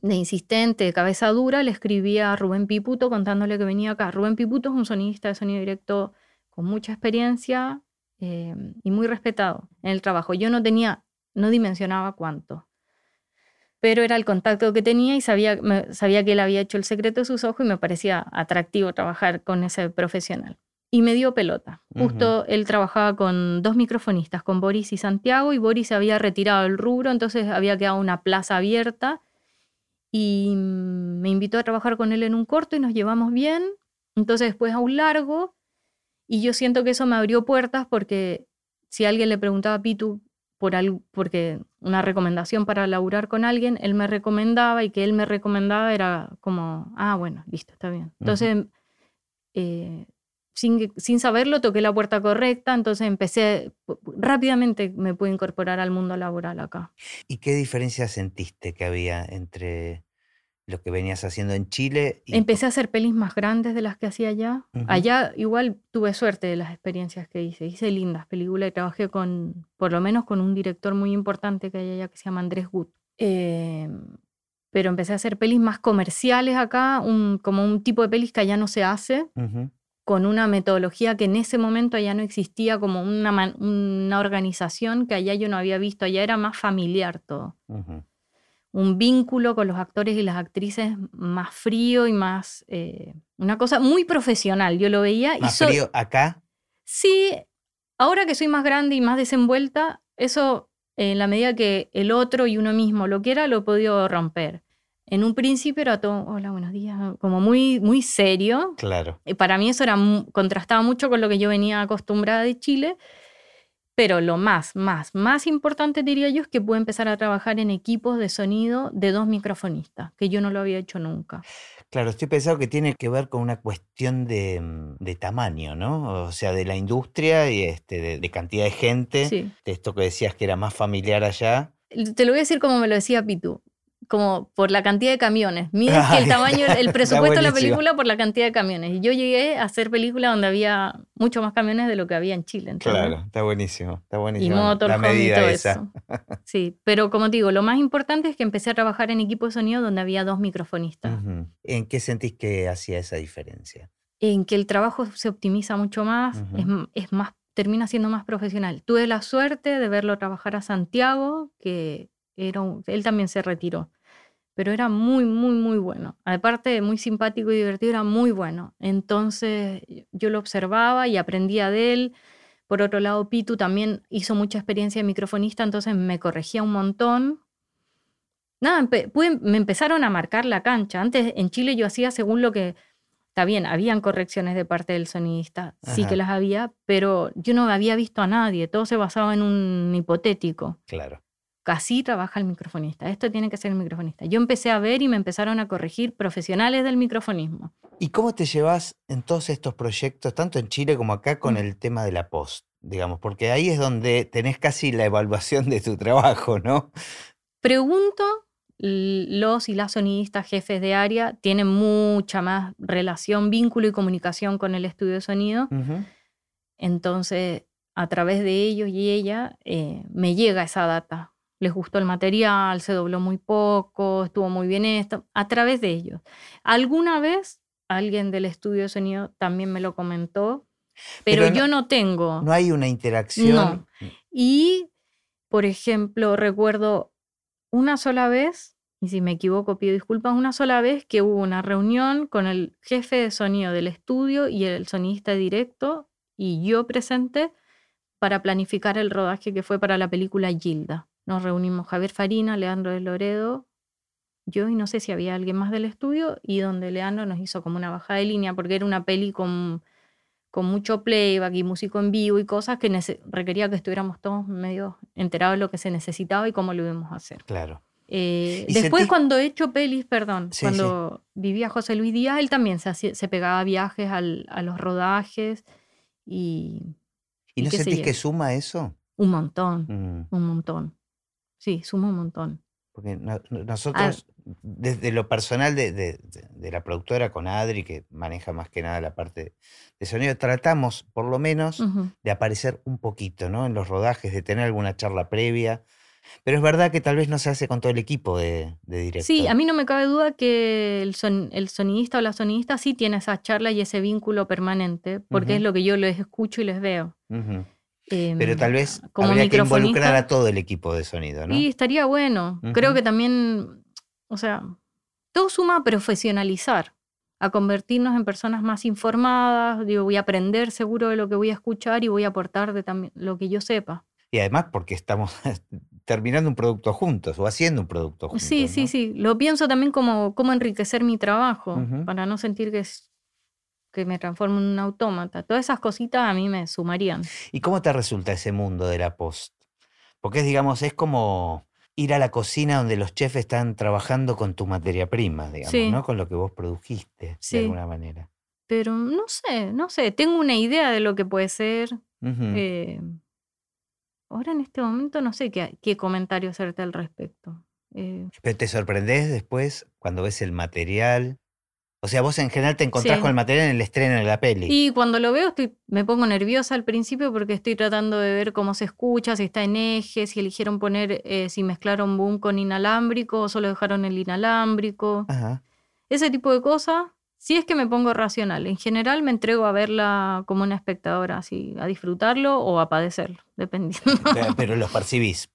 insistente, de cabeza dura, le escribí a Rubén Piputo contándole que venía acá. Rubén Piputo es un sonidista de sonido directo con mucha experiencia y muy respetado en el trabajo. Yo no dimensionaba cuánto, pero era el contacto que tenía y sabía que él había hecho el secreto de sus ojos y me parecía atractivo trabajar con ese profesional. Y me dio pelota. Justo él trabajaba con dos microfonistas, con Boris y Santiago, y Boris se había retirado del rubro, entonces había quedado una plaza abierta. Y me invitó a trabajar con él en un corto y nos llevamos bien. Entonces después a un largo. Y yo siento que eso me abrió puertas porque si alguien le preguntaba a Pitu porque una recomendación para laburar con alguien, él me recomendaba y que él me recomendaba era como, ah, bueno, listo, está bien. Entonces... Sin saberlo, toqué la puerta correcta, entonces rápidamente me pude incorporar al mundo laboral acá. ¿Y qué diferencia sentiste que había entre lo que venías haciendo en Chile? Empecé a hacer pelis más grandes de las que hacía allá. Allá igual tuve suerte de las experiencias que hice. Hice lindas películas y trabajé por lo menos con un director muy importante que hay allá que se llama Andrés Wood. Pero empecé a hacer pelis más comerciales acá, como un tipo de pelis que allá no se hace. Con una metodología que en ese momento allá no existía, como una organización que allá yo no había visto. Allá era más familiar todo. Un vínculo con los actores y las actrices más frío y más... una cosa muy profesional, yo lo veía. ¿Más frío acá? Sí, Ahora que soy más grande y más desenvuelta, eso en la medida que el otro y uno mismo lo quiera, lo he podido romper. En un principio era todo, hola, buenos días, como muy, muy serio. Claro. Y para mí eso era, contrastaba mucho con lo que yo venía acostumbrada de Chile. Pero lo más importante, diría yo, es que pude empezar a trabajar en equipos de sonido de 2 microfonistas, que yo no lo había hecho nunca. Claro, estoy pensando que tiene que ver con una cuestión de tamaño, ¿no? O sea, de la industria y de cantidad de gente. Sí. De esto que decías que era más familiar allá. Te lo voy a decir como me lo decía Pitu, como por la cantidad de camiones. Mides que el tamaño, el presupuesto de la película por la cantidad de camiones. Y yo llegué a hacer películas donde había muchos más camiones de lo que había en Chile. ¿Entendés? Claro, está buenísimo. Está buenísimo. Y motor, la medida todo esa. Eso. Sí, pero como te digo, lo más importante es que empecé a trabajar en equipo de sonido donde había 2 microfonistas. Uh-huh. ¿En qué sentís que hacía esa diferencia? En que el trabajo se optimiza mucho más, uh-huh. es más, termina siendo más profesional. Tuve la suerte de verlo trabajar a Santiago, que... él también se retiró, pero era muy bueno. Aparte de muy simpático y divertido, era muy bueno. Entonces yo lo observaba y aprendía de él. Por otro lado, Pitu también hizo mucha experiencia de microfonista, entonces me corregía un montón. Nada, me empezaron a marcar la cancha. Antes en Chile yo hacía según lo que... Está bien, habían correcciones de parte del sonidista, ajá. Sí que las había, pero yo no había visto a nadie. Todo se basaba en un hipotético. Claro. Así trabaja el microfonista. Esto tiene que ser el microfonista. Yo empecé a ver y me empezaron a corregir profesionales del microfonismo. ¿Y cómo te llevas en todos estos proyectos, tanto en Chile como acá, con el tema de la post, digamos? Porque ahí es donde tenés casi la evaluación de tu trabajo, ¿no? Pregunto, los y las sonidistas jefes de área tienen mucha más relación, vínculo y comunicación con el estudio de sonido. Uh-huh. Entonces, a través de ellos y ella, me llega esa data. Les gustó el material, se dobló muy poco, estuvo muy bien esto, a través de ellos. Alguna vez alguien del estudio de sonido también me lo comentó, pero yo no tengo... No hay una interacción. No. Y, por ejemplo, recuerdo una sola vez, y si me equivoco pido disculpas, una sola vez que hubo una reunión con el jefe de sonido del estudio y el sonidista directo, y yo presente, para planificar el rodaje que fue para la película Gilda. Nos reunimos Javier Farina, Leandro de Loredo, yo, y no sé si había alguien más del estudio, y donde Leandro nos hizo como una bajada de línea, porque era una peli con mucho playback y músico en vivo y cosas que requería que estuviéramos todos medio enterados de lo que se necesitaba y cómo lo íbamos a hacer. Claro. Después cuando he hecho pelis, cuando vivía José Luis Díaz, él también se pegaba viajes a los rodajes. ¿Y no sentís que suma eso? Un montón, un montón. Sí, suma un montón. Porque nosotros, desde lo personal de la productora con Adri, que maneja más que nada la parte de sonido, tratamos, por lo menos, uh-huh. de aparecer un poquito, ¿no? En los rodajes, de tener alguna charla previa. Pero es verdad que tal vez no se hace con todo el equipo de director. Sí, a mí no me cabe duda que el sonidista o la sonidista sí tiene esa charla y ese vínculo permanente, porque uh-huh. es lo que yo les escucho y les veo. Uh-huh. Pero tal vez como habría que involucrar a todo el equipo de sonido, ¿no? Y estaría bueno. Uh-huh. Creo que también, o sea, todo suma a profesionalizar, a convertirnos en personas más informadas. Digo, voy a aprender seguro de lo que voy a escuchar y voy a aportar de lo que yo sepa. Y además porque estamos terminando un producto juntos o haciendo un producto juntos. Sí, ¿no? Sí. Lo pienso también como enriquecer mi trabajo, uh-huh. para no sentir que me transformo en un autómata. Todas esas cositas a mí me sumarían. ¿Y cómo te resulta ese mundo de la post? Porque es como ir a la cocina donde los chefs están trabajando con tu materia prima, digamos, sí. ¿no? Con lo que vos produjiste, sí. de alguna manera. Pero no sé. Tengo una idea de lo que puede ser. Uh-huh. Ahora en este momento no sé qué comentario hacerte al respecto. ¿Pero te sorprendés después cuando ves el material? O sea, vos en general te encontrás sí. con el material en el estreno de la peli. Y cuando lo veo me pongo nerviosa al principio porque estoy tratando de ver cómo se escucha, si está en eje, si eligieron poner, si mezclaron boom con inalámbrico o solo dejaron el inalámbrico. Ajá. Ese tipo de cosas. Si es que me pongo racional. En general me entrego a verla como una espectadora, así, a disfrutarlo o a padecerlo, dependiendo. Pero los percibís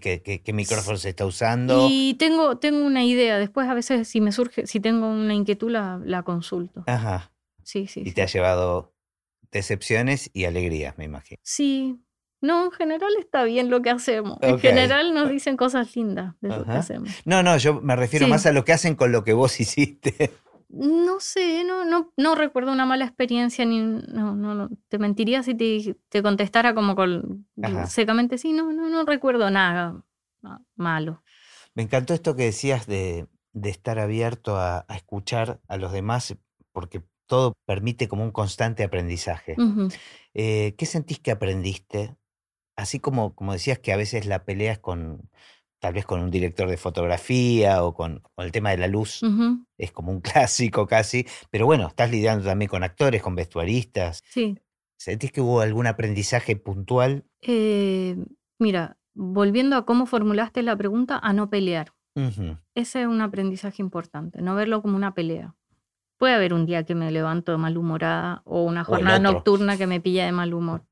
qué micrófono se está usando. Y tengo una idea. Después a veces si me surge, si tengo una inquietud la consulto. Ajá. Sí. ¿Y te ha llevado Decepciones y alegrías, me imagino. Sí. No, en general está bien lo que hacemos. Okay. En general nos dicen cosas lindas de lo que hacemos. No, no, yo me refiero más a lo que hacen con lo que vos hiciste. No sé, no recuerdo una mala experiencia. Ni, no, te mentiría si te contestara como con secamente sí. No recuerdo nada malo. Me encantó esto que decías de estar abierto a escuchar a los demás, porque todo permite como un constante aprendizaje. Uh-huh. ¿Qué sentís que aprendiste? Así como decías que a veces la pelea es tal vez con un director de fotografía o con el tema de la luz, uh-huh. es como un clásico casi, pero bueno, estás lidiando también con actores, con vestuaristas. Sí. ¿Sentís que hubo algún aprendizaje puntual? Mira, volviendo a cómo formulaste la pregunta, a no pelear. Uh-huh. Ese es un aprendizaje importante, no verlo como una pelea. Puede haber un día que me levanto de malhumorada o una jornada nocturna que me pilla de mal humor.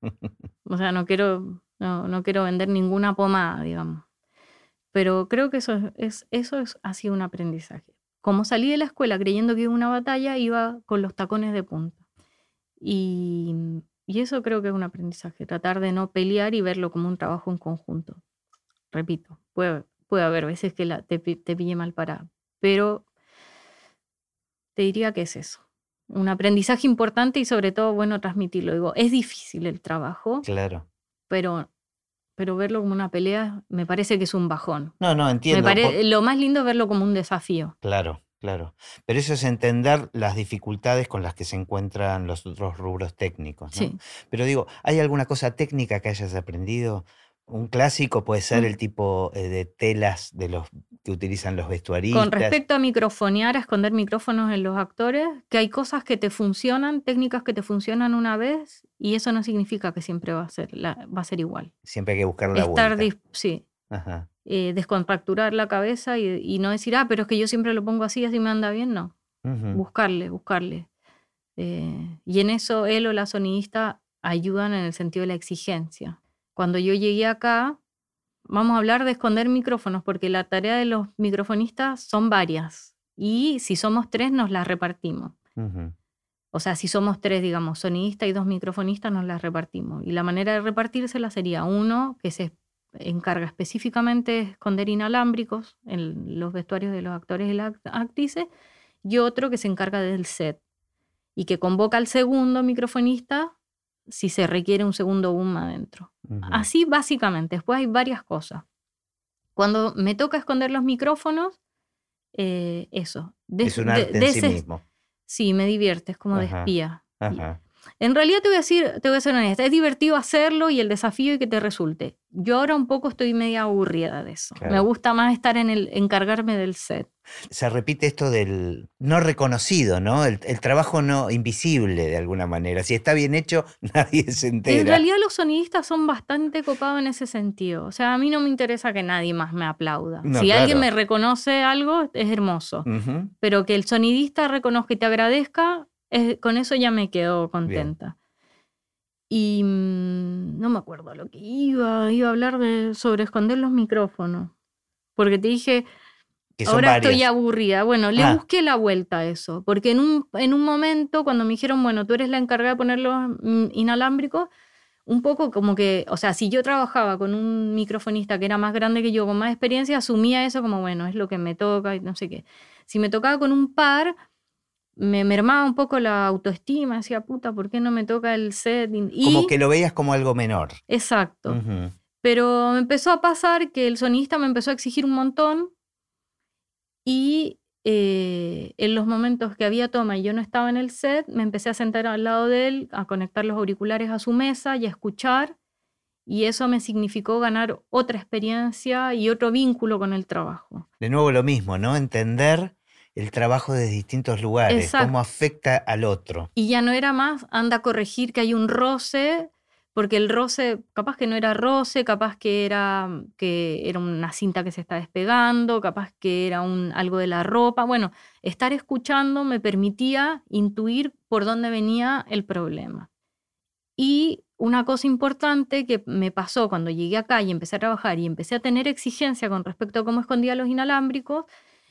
O sea, no quiero vender ninguna pomada, digamos. Pero creo que ha sido un aprendizaje. Como salí de la escuela creyendo que iba a una batalla, iba con los tacones de punta. Y eso creo que es un aprendizaje, tratar de no pelear y verlo como un trabajo en conjunto. Repito, puede haber veces que te pille mal parada, pero te diría que es eso. Un aprendizaje importante y sobre todo, bueno, transmitirlo. Digo, es difícil el trabajo. Claro. Pero verlo como una pelea me parece que es un bajón. No, entiendo. Lo más lindo es verlo como un desafío. Claro. Pero eso es entender las dificultades con las que se encuentran los otros rubros técnicos, ¿no? Sí. Pero digo, ¿hay alguna cosa técnica que hayas aprendido? Un clásico puede ser el tipo de telas de los que utilizan los vestuaristas. Con respecto a microfonear, a esconder micrófonos en los actores, que hay cosas que te funcionan, técnicas que te funcionan una vez, y eso no significa que siempre va a ser igual. Siempre hay que buscar la vuelta. Sí. Ajá. Descontracturar la cabeza y no decir, pero es que yo siempre lo pongo así, así me anda bien, no. Uh-huh. Buscarle. Y en eso él o la sonidista ayudan en el sentido de la exigencia. Cuando yo llegué acá, vamos a hablar de esconder micrófonos, porque la tarea de los microfonistas son varias. Y si somos tres, nos las repartimos. Uh-huh. O sea, si somos tres, digamos, sonidista y dos microfonistas, nos las repartimos. Y la manera de repartírsela sería uno que se encarga específicamente de esconder inalámbricos en los vestuarios de los actores y las actrices, y otro que se encarga del set. Y que convoca al segundo microfonista si se requiere un segundo boom adentro. Uh-huh. Así básicamente. Después hay varias cosas. Cuando me toca esconder los micrófonos, eso. Es un arte en sí mismo. Sí, me divierte, es como de espía. Ajá. En realidad te voy a ser honesta, es divertido hacerlo y el desafío y que te resulte. Yo ahora un poco estoy media aburrida de eso. Claro. Me gusta más estar encargarme del set. Se repite esto del no reconocido, ¿no? El trabajo no invisible de alguna manera. Si está bien hecho, nadie se entera. En realidad los sonidistas son bastante copados en ese sentido. O sea, a mí no me interesa que nadie más me aplauda. No, si alguien me reconoce algo, es hermoso. Uh-huh. Pero que el sonidista reconozca y te agradezca, con eso ya me quedo contenta. Bien. Y no me acuerdo lo que iba a hablar sobre esconder los micrófonos, porque te dije, ahora varias. Estoy aburrida. Bueno, le busqué la vuelta a eso, porque en un momento cuando me dijeron, bueno, tú eres la encargada de poner los inalámbricos, un poco como que, o sea, si yo trabajaba con un microfonista que era más grande que yo, con más experiencia, asumía eso como, bueno, es lo que me toca y no sé qué. Si me tocaba con un par, me mermaba un poco la autoestima, decía, puta, ¿por qué no me toca el set? Como que lo veías como algo menor. Exacto. Uh-huh. Pero me empezó a pasar que el sonidista me empezó a exigir un montón y en los momentos que había toma y yo no estaba en el set, me empecé a sentar al lado de él, a conectar los auriculares a su mesa y a escuchar, y eso me significó ganar otra experiencia y otro vínculo con el trabajo. De nuevo lo mismo, ¿no? Entender el trabajo de distintos lugares. Exacto. Cómo afecta al otro. Y ya no era más, anda a corregir que hay un roce, porque el roce, capaz que no era roce, capaz que era una cinta que se está despegando, capaz que era algo de la ropa. Bueno, estar escuchando me permitía intuir por dónde venía el problema. Y una cosa importante que me pasó cuando llegué acá y empecé a trabajar y empecé a tener exigencia con respecto a cómo escondía los inalámbricos,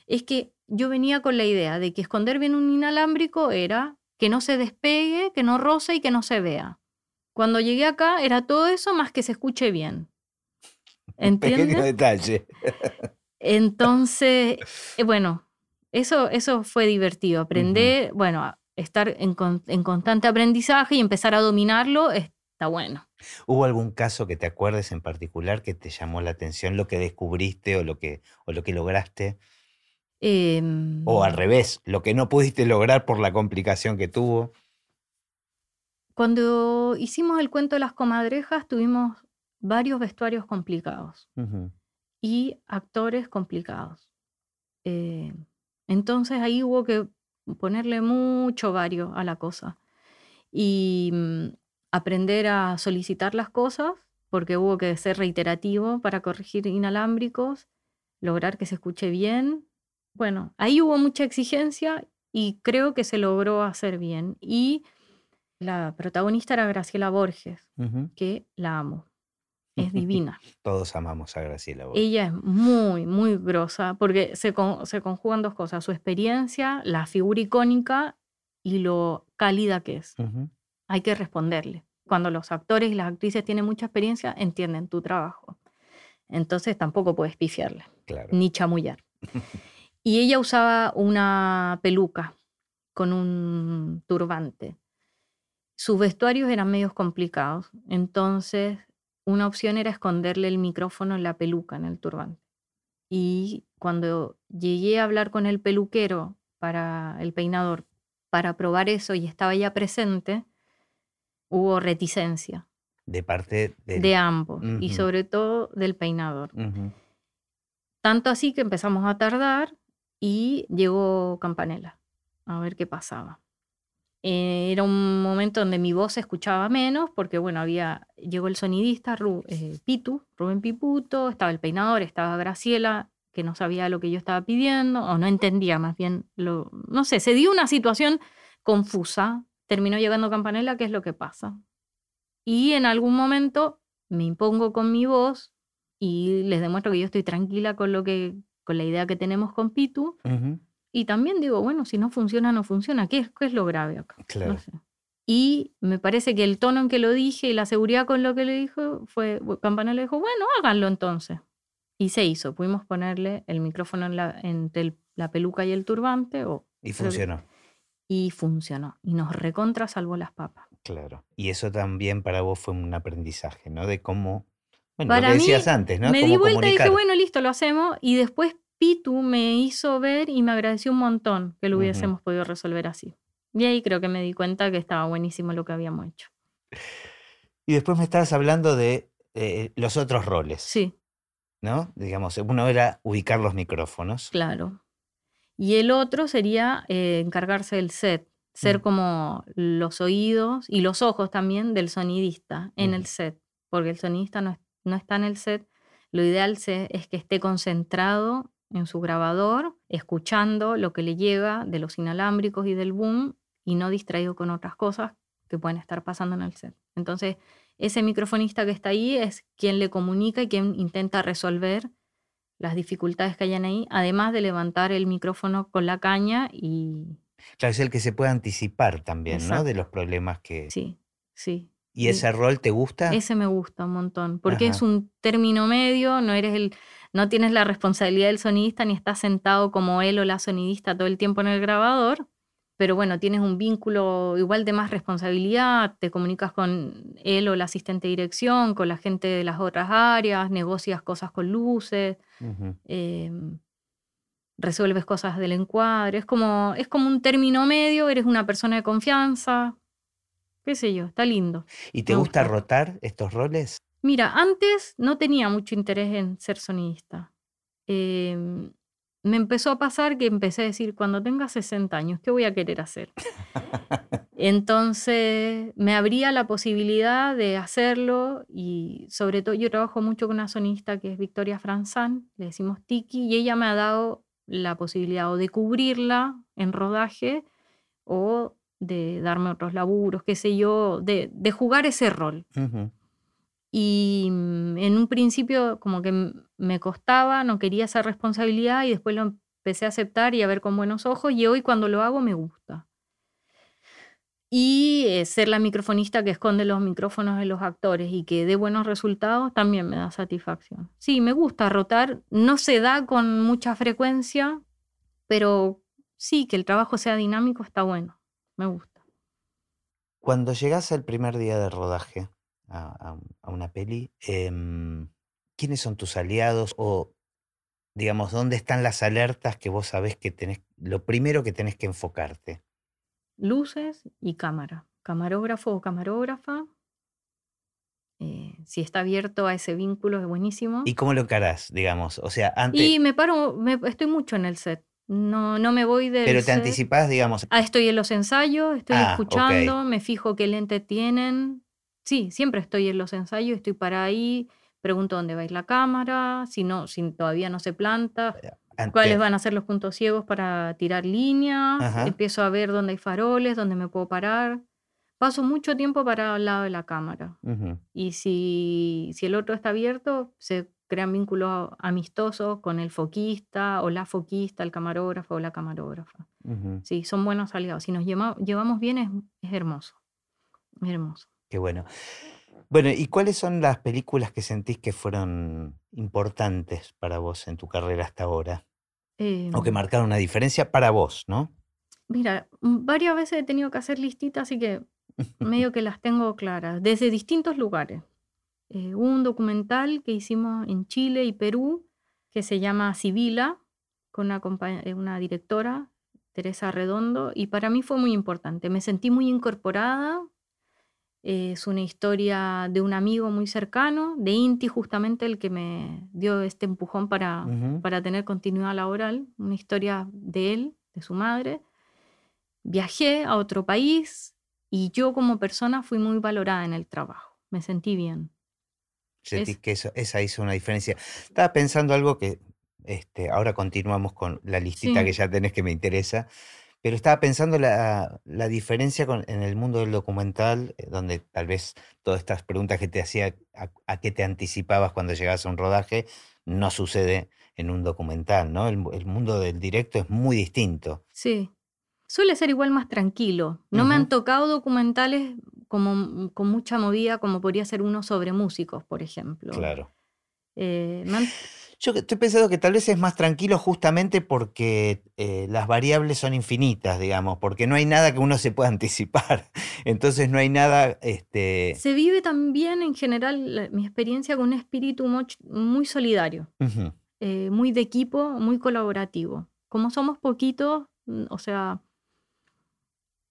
es que yo venía con la idea de que esconder bien un inalámbrico era que no se despegue, que no roce y que no se vea. Cuando llegué acá era todo eso más que se escuche bien. ¿Entiendes? Pequeño detalle. Entonces, bueno, eso fue divertido. Aprender, bueno, estar en constante aprendizaje y empezar a dominarlo está bueno. ¿Hubo algún caso que te acuerdes en particular que te llamó la atención, lo que descubriste o lo que lograste? O al revés, lo que no pudiste lograr por la complicación que tuvo. Cuando hicimos El cuento de las comadrejas tuvimos varios vestuarios complicados y actores complicados. Entonces ahí hubo que ponerle mucho vario a la cosa y aprender a solicitar las cosas, porque hubo que ser reiterativo para corregir inalámbricos, lograr que se escuche bien. Bueno, ahí hubo mucha exigencia y creo que se logró hacer bien. Y la protagonista era Graciela Borges, que la amo. Es divina. Todos amamos a Graciela Borges. Ella es muy, muy grosa, porque se conjugan dos cosas. Su experiencia, la figura icónica y lo cálida que es. Hay que responderle. Cuando los actores y las actrices tienen mucha experiencia, entienden tu trabajo. Entonces tampoco puedes pifiarle, claro, ni chamullar. Y ella usaba una peluca con un turbante. Sus vestuarios eran medios complicados. Entonces, una opción era esconderle el micrófono en la peluca, en el turbante. Y cuando llegué a hablar con el peluquero, para el peinador, para probar eso y estaba ella presente, hubo reticencia. De parte de ambos. Y sobre todo del peinador. Tanto así que empezamos a tardar. Y llegó Campanella a ver qué pasaba. Era un momento donde mi voz se escuchaba menos, porque bueno, llegó el sonidista Rubén Piputo, estaba el peinador, estaba Graciela, que no sabía lo que yo estaba pidiendo, o no entendía más bien, no sé, se dio una situación confusa. Terminó llegando Campanella, ¿qué es lo que pasa? Y en algún momento me impongo con mi voz y les demuestro que yo estoy tranquila con la idea que tenemos con Pitu. Y también digo, bueno, si no funciona, no funciona. ¿Qué es lo grave acá? Claro. No sé. Y me parece que el tono en que lo dije y la seguridad con lo que le dijo fue... Campanella dijo, bueno, háganlo entonces. Y se hizo. Pudimos ponerle el micrófono entre la peluca y el turbante. Y funcionó. Y funcionó. Y nos recontra salvó las papas. Claro. Y eso también para vos fue un aprendizaje, ¿no? De cómo... Bueno, para lo que decías mí, antes, ¿no? Me di vuelta comunicar. Y dije, bueno, listo, lo hacemos. Y después Pitu me hizo ver y me agradeció un montón que lo hubiésemos podido resolver así. Y ahí creo que me di cuenta que estaba buenísimo lo que habíamos hecho. Y después me estabas hablando de los otros roles. Sí. ¿No? Digamos, uno era ubicar los micrófonos. Claro. Y el otro sería encargarse del set. Ser como los oídos y los ojos también del sonidista en el set. Porque el sonidista no está en el set, lo ideal es que esté concentrado en su grabador, escuchando lo que le llega de los inalámbricos y del boom, y no distraído con otras cosas que pueden estar pasando en el set. Entonces, ese microfonista que está ahí es quien le comunica y quien intenta resolver las dificultades que hayan ahí, además de levantar el micrófono con la caña y... Claro, es el que se puede anticipar también, exacto, ¿no? De los problemas que... Sí, sí. ¿Y ese rol te gusta? Ese me gusta un montón, porque es un término medio, no tienes la responsabilidad del sonidista ni estás sentado como él o la sonidista todo el tiempo en el grabador, pero bueno, tienes un vínculo igual de más responsabilidad, te comunicas con él o la asistente de dirección, con la gente de las otras áreas, negocias cosas con luces, resuelves cosas del encuadre, es como un término medio, eres una persona de confianza... qué sé yo, está lindo. ¿Y te gusta rotar estos roles? Mira, antes no tenía mucho interés en ser sonidista. Me empezó a pasar que empecé a decir, cuando tenga 60 años, ¿qué voy a querer hacer? Entonces me abría la posibilidad de hacerlo y sobre todo yo trabajo mucho con una sonidista que es Victoria Franzán, le decimos Tiki, y ella me ha dado la posibilidad o de cubrirla en rodaje o... de darme otros laburos, qué sé yo, de jugar ese rol. Y en un principio como que me costaba, no quería esa responsabilidad y después lo empecé a aceptar y a ver con buenos ojos y hoy cuando lo hago me gusta. y ser la microfonista que esconde los micrófonos de los actores y que dé buenos resultados también me da satisfacción. Sí, me gusta rotar, no se da con mucha frecuencia, pero sí, que el trabajo sea dinámico está bueno, me gusta. Cuando llegás al primer día de rodaje a una peli, ¿quiénes son tus aliados o, digamos, dónde están las alertas que vos sabés que tenés, lo primero que tenés que enfocarte? Luces y cámara, camarógrafo o camarógrafa. Si está abierto a ese vínculo es buenísimo. ¿Y cómo lo encarás, digamos? O sea, antes... Y me paro, estoy mucho en el set. No me voy del set. Pero te anticipás, digamos. Estoy en los ensayos, estoy escuchando, okay. Me fijo qué lente tienen. Sí, siempre estoy en los ensayos, estoy para ahí, pregunto dónde va a ir la cámara, si todavía no se planta, cuáles van a ser los puntos ciegos para tirar líneas, empiezo a ver dónde hay faroles, dónde me puedo parar. Paso mucho tiempo parado al lado de la cámara. Uh-huh. Y si el otro está abierto, se crean vínculos amistosos con el foquista o la foquista, el camarógrafo o la camarógrafa. Uh-huh. Sí, son buenos aliados. Si nos llevamos bien es hermoso. Es hermoso. Qué bueno. Bueno, ¿y cuáles son las películas que sentís que fueron importantes para vos en tu carrera hasta ahora? O que marcaron una diferencia para vos, ¿no? Mira, varias veces he tenido que hacer listitas, así que medio que las tengo claras, desde distintos lugares. Hubo un documental que hicimos en Chile y Perú que se llama Sibila, con una directora, Teresa Redondo, y para mí fue muy importante. Me sentí muy incorporada. Es una historia de un amigo muy cercano, de Inti, justamente el que me dio este empujón para tener continuidad laboral. Una historia de él, de su madre. Viajé a otro país y yo como persona fui muy valorada en el trabajo. Me sentí bien. Sentís que esa hizo una diferencia. Estaba pensando algo que ahora continuamos con la listita que ya tenés que me interesa. Pero estaba pensando la diferencia en el mundo del documental, donde tal vez todas estas preguntas que te hacía, a qué te anticipabas cuando llegabas a un rodaje, no sucede en un documental, ¿no? El mundo del directo es muy distinto. Sí. Suele ser igual más tranquilo. No me han tocado documentales como con mucha movida, como podría ser uno sobre músicos, por ejemplo. Claro. Yo estoy pensando que tal vez es más tranquilo justamente porque las variables son infinitas, digamos, porque no hay nada que uno se pueda anticipar. Entonces no hay nada... Se vive también en general mi experiencia con un espíritu muy solidario, muy de equipo, muy colaborativo. Como somos poquitos, o sea,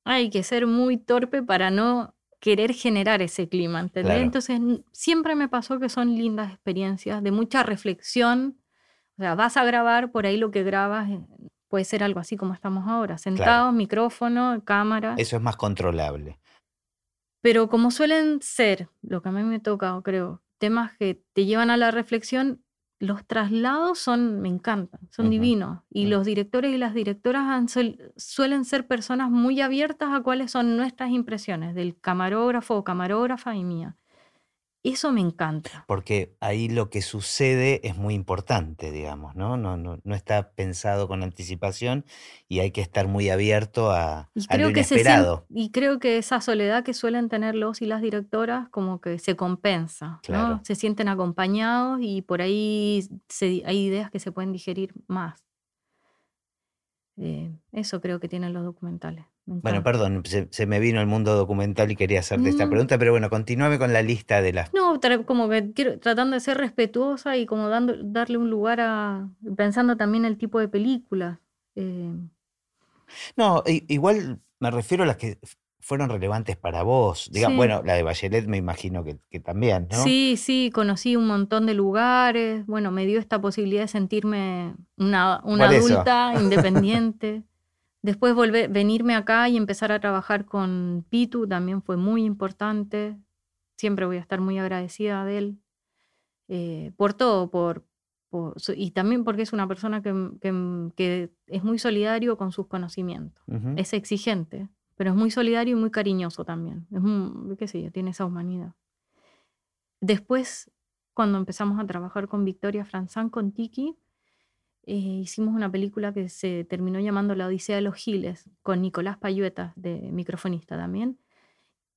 hay que ser muy torpe para no querer generar ese clima, ¿entendés? Claro. Entonces siempre me pasó que son lindas experiencias, de mucha reflexión. O sea, vas a grabar, por ahí lo que grabas puede ser algo así como estamos ahora, sentados, claro. Micrófono, cámara. Eso es más controlable. Pero como suelen ser, lo que a mí me toca, creo, temas que te llevan a la reflexión, los traslados me encantan, son divinos. Y los directores y las directoras suelen ser personas muy abiertas a cuáles son nuestras impresiones, del camarógrafo o camarógrafa y mía. Eso me encanta. Porque ahí lo que sucede es muy importante, digamos, ¿no? No está pensado con anticipación y hay que estar muy abierto a lo inesperado. Y creo que esa soledad que suelen tener los y las directoras como que se compensa, claro. ¿No? Se sienten acompañados y por ahí hay ideas que se pueden digerir más. Eso creo que tienen los documentales. Bueno, perdón, se me vino el mundo documental y quería hacerte esta pregunta, pero bueno, continúame con la lista de las... No, como que tratando de ser respetuosa y como darle un lugar pensando también el tipo de película. No, igual me refiero a las que fueron relevantes para vos. Digamos, sí. Bueno, la de Bachelet me imagino que también, ¿no? Sí, conocí un montón de lugares. Bueno, me dio esta posibilidad de sentirme una adulta, independiente. Después venirme acá y empezar a trabajar con Pitu también fue muy importante. Siempre voy a estar muy agradecida de él. Por todo, y también porque es una persona que es muy solidario con sus conocimientos. Uh-huh. Es exigente, pero es muy solidario y muy cariñoso también. Tiene esa humanidad. Después, cuando empezamos a trabajar con Victoria Franzán, con Tiki, hicimos una película que se terminó llamando La Odisea de los Giles, con Nicolás Payueta, de microfonista también,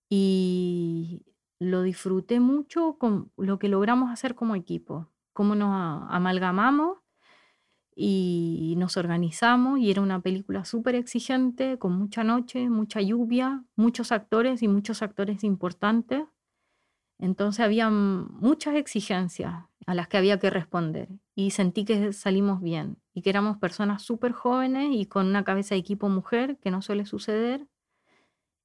y lo disfruté mucho con lo que logramos hacer como equipo, cómo nos amalgamamos y nos organizamos, y era una película súper exigente, con mucha noche, mucha lluvia, muchos actores y muchos actores importantes. Entonces había muchas exigencias a las que había que responder, y sentí que salimos bien y que éramos personas súper jóvenes y con una cabeza de equipo mujer, que no suele suceder,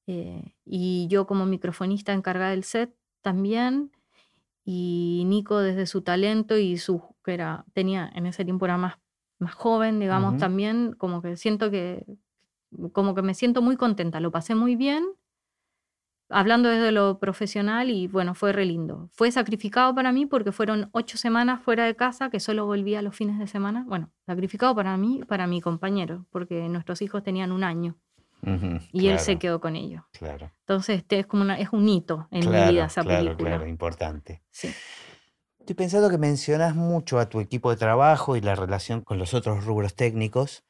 y yo como microfonista encargada del set también, y Nico desde su talento y su que era, tenía en ese tiempo era más joven, digamos, uh-huh. También como que siento que me siento muy contenta, lo pasé muy bien hablando desde lo profesional, y bueno, fue re lindo. Fue sacrificado para mí porque fueron 8 semanas fuera de casa, que solo volvía los fines de semana. Bueno, sacrificado para mí, para mi compañero, porque nuestros hijos tenían 1 año. Uh-huh, y claro, él se quedó con ellos. Claro. Entonces es como es un hito en mi vida esa película. Claro, importante. Sí. Estoy pensando que mencionás mucho a tu equipo de trabajo y la relación con los otros rubros técnicos.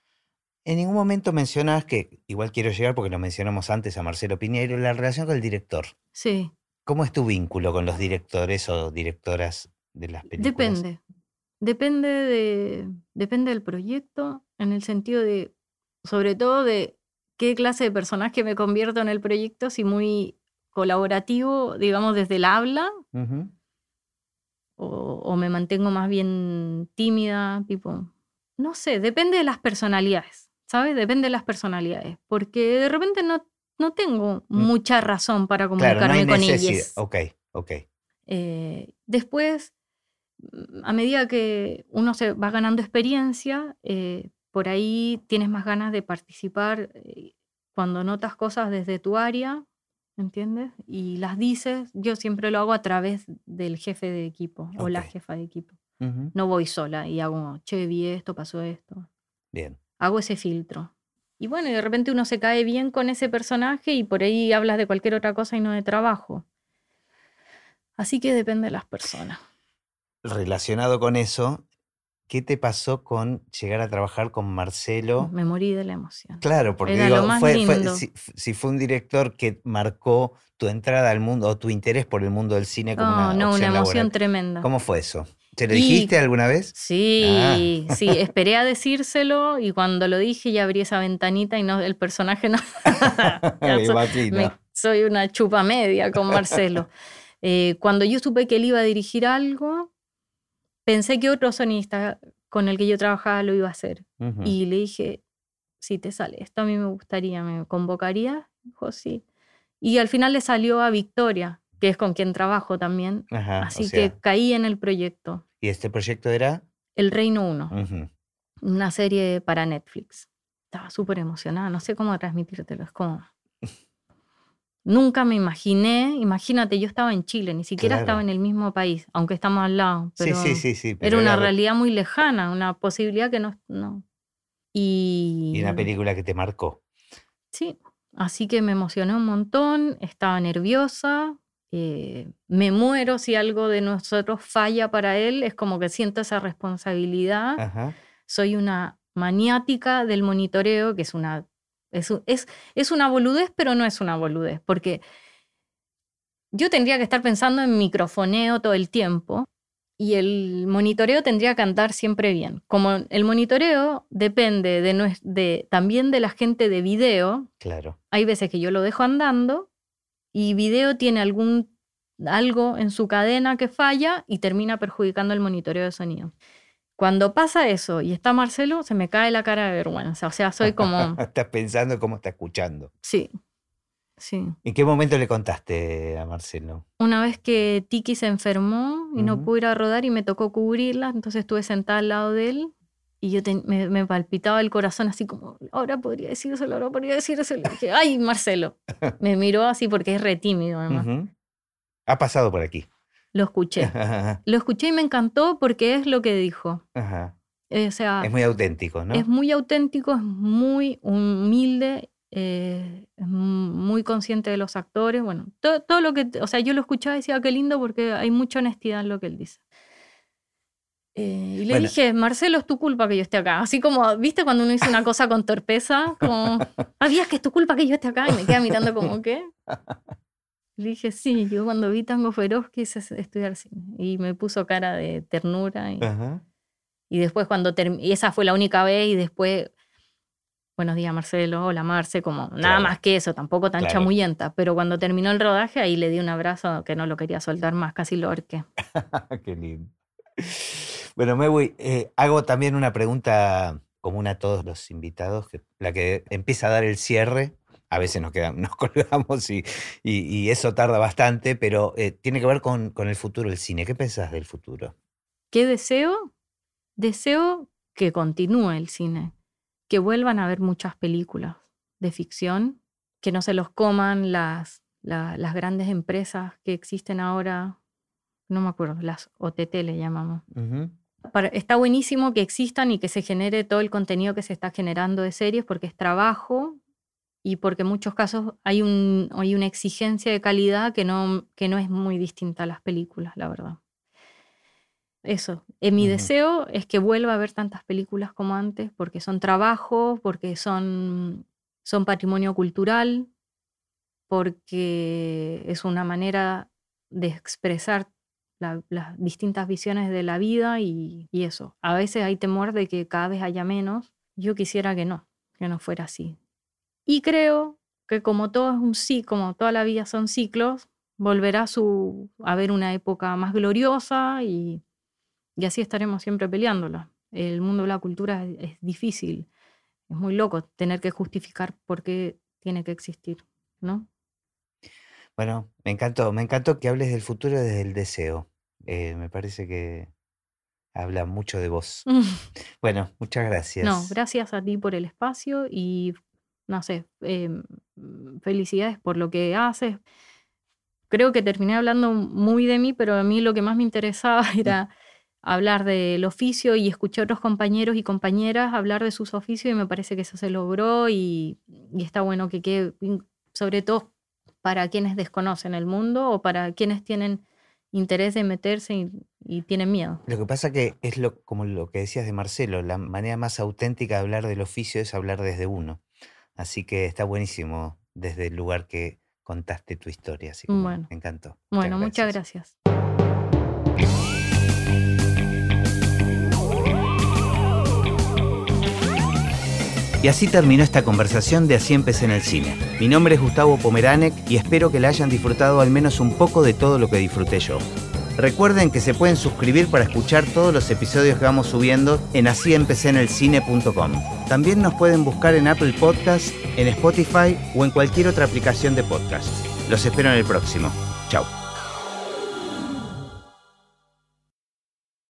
En ningún momento mencionas, que igual quiero llegar porque lo mencionamos antes a Marcelo Piñeiro, la relación con el director. Sí. ¿Cómo es tu vínculo con los directores o directoras de las películas? Depende del proyecto, en el sentido de, sobre todo, de qué clase de personaje me convierto en el proyecto, si muy colaborativo, digamos, desde el habla, uh-huh. o me mantengo más bien tímida, tipo... No sé, depende de las personalidades, ¿sabes? Depende de las personalidades, porque de repente no tengo mucha razón para comunicarme con ellas. Ok. Después, a medida que uno se va ganando experiencia, por ahí tienes más ganas de participar cuando notas cosas desde tu área, ¿entiendes? Y las dices. Yo siempre lo hago a través del jefe de equipo o la jefa de equipo. Uh-huh. No voy sola y hago, che, vi esto, pasó esto. Bien. Hago ese filtro. Y bueno, y de repente uno se cae bien con ese personaje y por ahí hablas de cualquier otra cosa y no de trabajo. Así que depende de las personas. Relacionado con eso, ¿qué te pasó con llegar a trabajar con Marcelo? Me morí de la emoción. Claro, porque era lo más lindo. Si fue un director que marcó tu entrada al mundo o tu interés por el mundo del cine como una emoción laboral. Tremenda. ¿Cómo fue eso? ¿Te lo dijiste alguna vez? Sí, sí, esperé a decírselo, y cuando lo dije ya abrí esa ventanita y no, el personaje no. Soy una chupa media con Marcelo. Cuando yo supe que él iba a dirigir algo, pensé que otro sonista con el que yo trabajaba lo iba a hacer. Uh-huh. Y le dije, si te sale esto a mí me gustaría, ¿me convocaría? Dijo, sí. Y al final le salió a Victoria, que es con quien trabajo también. Ajá, así que caí en el proyecto. ¿Y este proyecto era? El Reino Uno, uh-huh. Una serie para Netflix. Estaba súper emocionada, no sé cómo transmitírtelo, es como... Nunca me imaginé, imagínate, yo estaba en Chile, ni siquiera estaba en el mismo país, aunque estamos al lado, pero, sí, pero era una realidad muy lejana, una posibilidad que no. Y una película que te marcó. Sí, así que me emocioné un montón, estaba nerviosa. Me muero si algo de nosotros falla para él, es como que siento esa responsabilidad. Ajá. Soy una maniática del monitoreo, que es una una boludez, pero no es una boludez, porque yo tendría que estar pensando en microfoneo todo el tiempo y el monitoreo tendría que andar siempre bien. Como el monitoreo depende también de la gente de video, claro. Hay veces que yo lo dejo andando y video tiene algo en su cadena que falla y termina perjudicando el monitoreo de sonido. Cuando pasa eso y está Marcelo, se me cae la cara de vergüenza. O sea, soy como... Estás pensando cómo está escuchando. Sí. ¿En qué momento le contaste a Marcelo? Una vez que Tiki se enfermó y no pude ir a rodar y me tocó cubrirla, entonces estuve sentada al lado de él. Y yo me palpitaba el corazón así como, ahora podría decírselo. Dije, ¡ay, Marcelo! Me miró así porque es re tímido, además. Uh-huh. Ha pasado por aquí. Lo escuché. Lo escuché y me encantó porque es lo que dijo. Ajá. O sea, es muy auténtico, ¿no? Es muy auténtico, es muy humilde, es muy consciente de los actores. Bueno, todo lo que... O sea, yo lo escuchaba y decía, qué lindo, porque hay mucha honestidad en lo que él dice. Y le dije, Marcelo, es tu culpa que yo esté acá. Así como, ¿viste cuando uno dice una cosa con torpeza? Como, ¿sabías que es tu culpa que yo esté acá? Y me queda mirando como, ¿qué? Le dije, sí, yo cuando vi Tango Feroz quise estudiar cine. Y me puso cara de ternura. Y después cuando terminé, y esa fue la única vez, y después, buenos días Marcelo, hola Marce, como nada más que eso, tampoco tan chamuyenta. Pero cuando terminó el rodaje, ahí le di un abrazo que no lo quería soltar más, casi lo ahorqué. Qué lindo. Bueno, Mewi, hago también una pregunta común a todos los invitados, la que empieza a dar el cierre. A veces nos colgamos y eso tarda bastante, pero tiene que ver con el futuro del cine. ¿Qué pensás del futuro? ¿Qué deseo? Deseo que continúe el cine, que vuelvan a ver muchas películas de ficción, que no se los coman las grandes empresas que existen ahora, no me acuerdo, las OTT le llamamos. Uh-huh. Está buenísimo que existan y que se genere todo el contenido que se está generando de series, porque es trabajo. Y porque en muchos casos hay una exigencia de calidad que no es muy distinta a las películas, la verdad. Eso. Mi deseo es que vuelva a ver tantas películas como antes, porque son trabajo, porque son patrimonio cultural, porque es una manera de expresar las distintas visiones de la vida y eso. A veces hay temor de que cada vez haya menos. Yo quisiera que no fuera así. Y creo que como toda la vida son ciclos, volverá a haber una época más gloriosa y así estaremos siempre peleándola. El mundo de la cultura es difícil, es muy loco tener que justificar por qué tiene que existir, ¿no? Bueno, me encantó que hables del futuro desde el deseo. Me parece que habla mucho de vos. Bueno, muchas gracias. No, gracias a ti por el espacio y... no sé, felicidades por lo que haces. Creo que terminé hablando muy de mí, pero a mí lo que más me interesaba era hablar del oficio y escuchar a otros compañeros y compañeras hablar de sus oficios, y me parece que eso se logró y está bueno que quede, sobre todo para quienes desconocen el mundo o para quienes tienen interés de meterse y tienen miedo. Lo que pasa que es como lo que decías de Marcelo, la manera más auténtica de hablar del oficio es hablar desde uno. Así que está buenísimo desde el lugar que contaste tu historia. Así que bueno, me encantó. Bueno, muchas gracias. Y así terminó esta conversación de Así empecé en el cine. Mi nombre es Gustavo Pomeranek y espero que la hayan disfrutado al menos un poco de todo lo que disfruté yo. Recuerden que se pueden suscribir para escuchar todos los episodios que vamos subiendo en asíempecenelcine.com. También nos pueden buscar en Apple Podcasts, en Spotify o en cualquier otra aplicación de podcast. Los espero en el próximo. Chao.